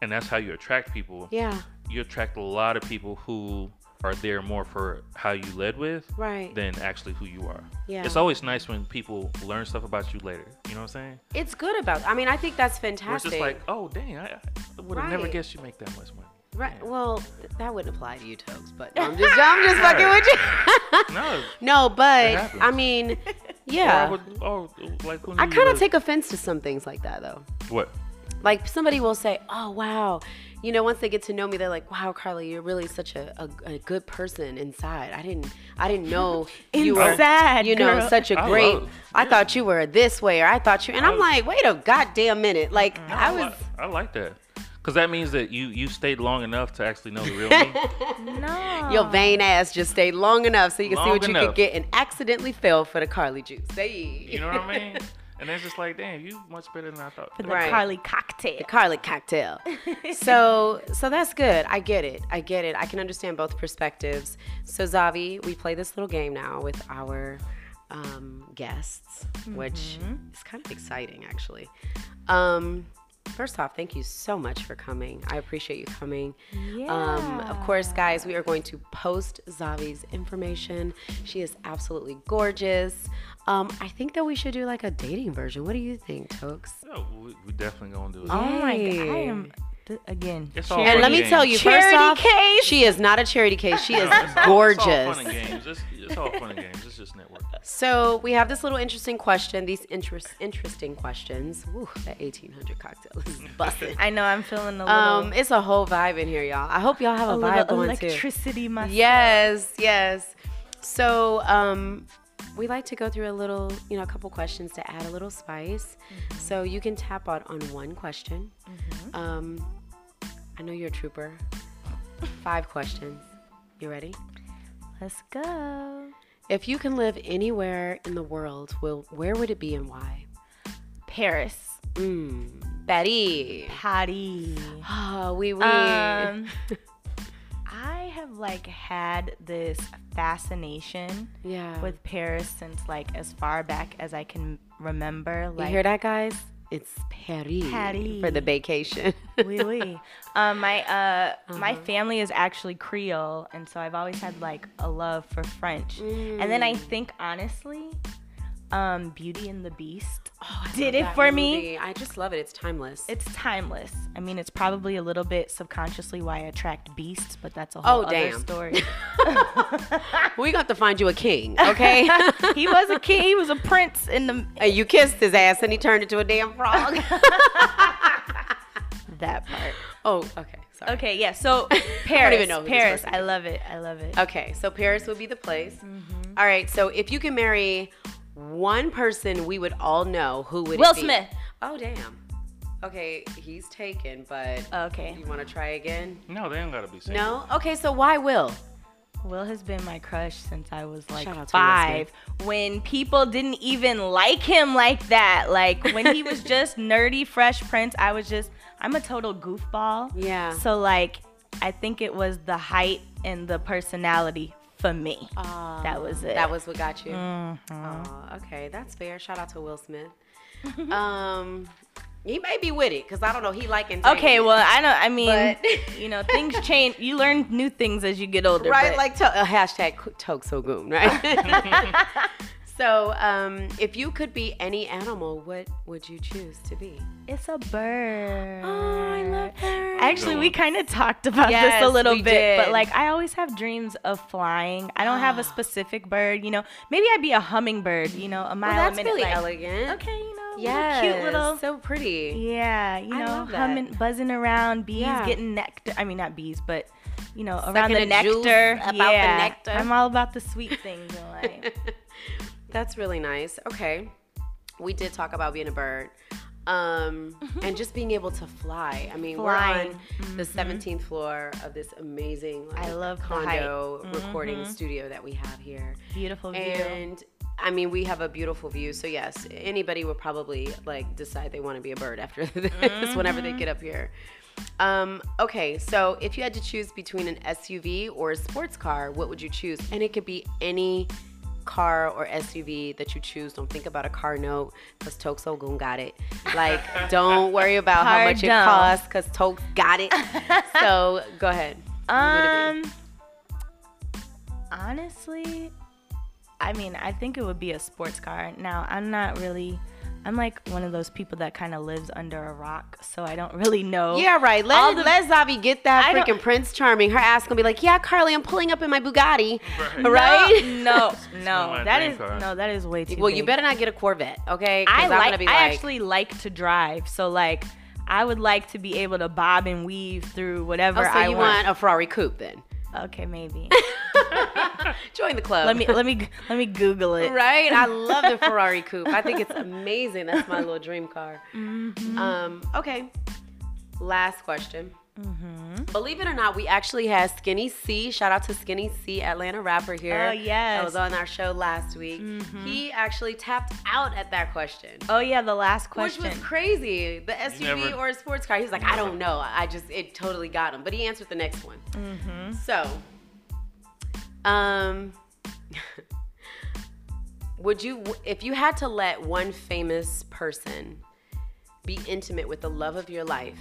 and that's how you attract people. Yeah. You attract a lot of people who... are there more for how you led with than actually who you are. Yeah. It's always nice when people learn stuff about you later. You know what I'm saying? It's good about... I mean, I think that's fantastic. Where it's just like, oh, dang, I would have never guessed you make that much money. Right. Yeah. Well, that wouldn't apply to you, Toks, but I'm just fucking with you. No, but I mean, yeah. I kind of take offense to some things like that, though. What? Like somebody will say, oh, wow. You know, once they get to know me, they're like, wow, Carly, you're really such a good person inside. I didn't know you were, you know, girl. Such a great, I thought you were this way, or I thought you, and I'm like, wait a goddamn minute. Like I like that. Because that means that you stayed long enough to actually know the real me. No. Your vain ass just stayed long enough so you can see what you could get and accidentally fell for the Carly juice. You know what I mean? And it's just like, damn, you much better than I thought. The Carly cocktail. The Carly cocktail. So that's good. I get it. I can understand both perspectives. So, Zavi, we play this little game now with our guests, which is kind of exciting, actually. First off, thank you so much for coming. I appreciate you coming. Yeah. Of course, guys, we are going to post Zavi's information. She is absolutely gorgeous. I think that we should do like a dating version. What do you think, Toks? No, we definitely gonna do it. Oh my God, I am again. It's all and let me tell you, first off, she is not a charity case. She is gorgeous. It's all fun and games. It's all fun and games. It's just networking. So we have this little interesting question. These interesting questions. Ooh, that 1800 cocktail is busting. I know. I'm feeling a little. It's a whole vibe in here, y'all. I hope y'all have a vibe going too. Electricity, myself. Yes. So, we like to go through a little, you know, a couple questions to add a little spice. Mm-hmm. So you can tap out on one question. Mm-hmm. I know you're a trooper. 5 questions. You ready? Let's go. If you can live anywhere in the world, where would it be and why? Paris. Patty. Oh, oui. I have like had this fascination with Paris since like as far back as I can remember. Like, you hear that, guys? It's Paris for the vacation. Oui. My family is actually Creole, and so I've always had like a love for French. And then I think honestly, Beauty and the Beast did it for me. I just love it. It's timeless. I mean, it's probably a little bit subconsciously why I attract beasts, but that's a whole other story. We got to find you a king, okay? He was a king. He was a prince. And you kissed his ass and he turned into a damn frog. That part. Oh, okay. Sorry. Okay, yeah. So Paris. I don't even know Paris. I love it. Okay, so Paris would be the place. Mm-hmm. All right, so if you can marry one person we would all know, who would it be? Will Smith. Oh, damn. Okay, he's taken, but... Okay. You want to try again? No, they don't got to be single. No? Okay, so why Will? Will has been my crush since I was like 5. When people didn't even like him like that. Like, when he was just nerdy, Fresh Prince, I was just... I'm a total goofball. Yeah. So, like, I think it was the height and the personality for me. That was it. That was what got you. Okay, that's fair. Shout out to Will Smith. He may be with it, because I don't know. He like entertainment. Okay, well, I know. I mean, but, you know, things change. You learn new things as you get older. Right, but. Like hashtag Toks Ogun, right? So, if you could be any animal, what would you choose to be? It's a bird. Oh, I love birds. Actually, we kind of talked about this a little bit, but like I always have dreams of flying. I don't have a specific bird, you know. Maybe I'd be a hummingbird, you know, a mile a minute. That's really elegant. Okay, you know, cute little, so pretty. Yeah, you know, humming, buzzing around, bees getting nectar. I mean, not bees, but you know, around the nectar. About the nectar. I'm all about the sweet things in life. That's really nice. Okay. We did talk about being a bird and just being able to fly. I mean, we're on the 17th floor of this amazing condo recording studio that we have here. Beautiful view. And I mean, we have a beautiful view. So yes, anybody would probably like decide they want to be a bird after this whenever they get up here. Okay, so if you had to choose between an SUV or a sports car, what would you choose? And it could be any car or SUV that you choose. Don't think about a car note, because Toks Ogun got it. Like, don't worry about how much it costs, because Toks got it. So go ahead. Honestly, I mean, I think it would be a sports car. Now, I'm like one of those people that kind of lives under a rock, so I don't really know. Yeah, right. Let Zavi get that freaking Prince Charming. Her ass gonna be like, yeah, Carly, I'm pulling up in my Bugatti, right? No, that is way too. Well, big. You better not get a Corvette, okay? I actually like to drive, so like I would like to be able to bob and weave through whatever I want. So you want a Ferrari coupe then? Okay, maybe. Join the club. Let me Google it. Right? I love the Ferrari coupe. I think it's amazing. That's my little dream car. Mm-hmm. Okay. Last question. Mm-hmm. Believe it or not, we actually had Skinny C. Shout out to Skinny C, Atlanta rapper here. Oh, yes. That was on our show last week. Mm-hmm. He actually tapped out at that question. Oh, yeah, the last question. Which was crazy. The SUV or a sports car. He was like, I don't know. It totally got him. But he answered the next one. Mm-hmm. So, if you had to let one famous person be intimate with the love of your life,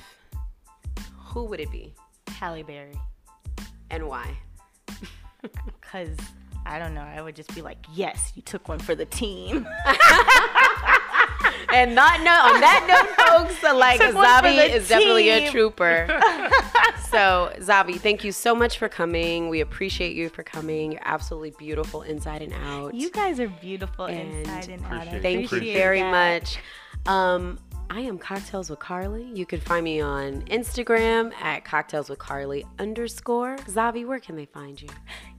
who would it be? Halle Berry. And why? Because, I don't know, I would just be like, yes, you took one for the team. And on that note, folks, like, Zavi is definitely a trooper. So, Zavi, thank you so much for coming. We appreciate you for coming. You're absolutely beautiful inside and out. You guys are beautiful inside and out. Thank you very much. I am Cocktails with Carly. You can find me on Instagram at cocktailswithcarly_. Zavi, where can they find you?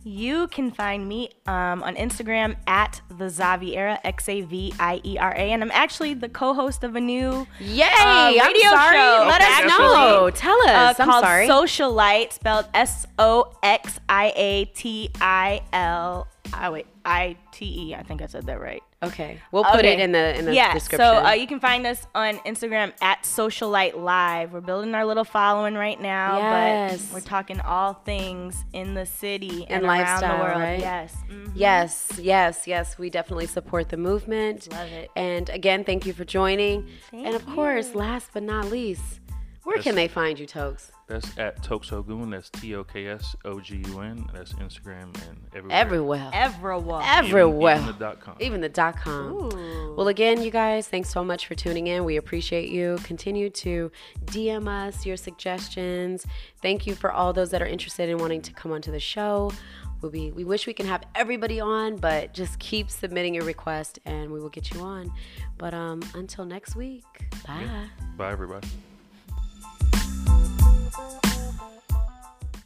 You can find me on Instagram at the Zaviera, Xaviera, and I'm actually the co-host of a new radio show. Let us know. Tell us. Called Socialite, spelled SOXIATIL. ITE. I think I said that right. Okay, we'll put it in the description. So you can find us on Instagram at Socialite Live. We're building our little following right now, but we're talking all things in the city and around the world. Right? Yes, yes. We definitely support the movement. Love it. And again, thank you for joining. Of course, last but not least, where can they find you, Toks? That's at Toks Ogun. That's TOKSOGUN. That's Instagram and everywhere. Everywhere. Even the .com. Ooh. Well, again, you guys, thanks so much for tuning in. We appreciate you. Continue to DM us your suggestions. Thank you for all those that are interested in wanting to come onto the show. We wish we can have everybody on, but just keep submitting your request, and we will get you on. But until next week, bye. Yeah. Bye, everybody.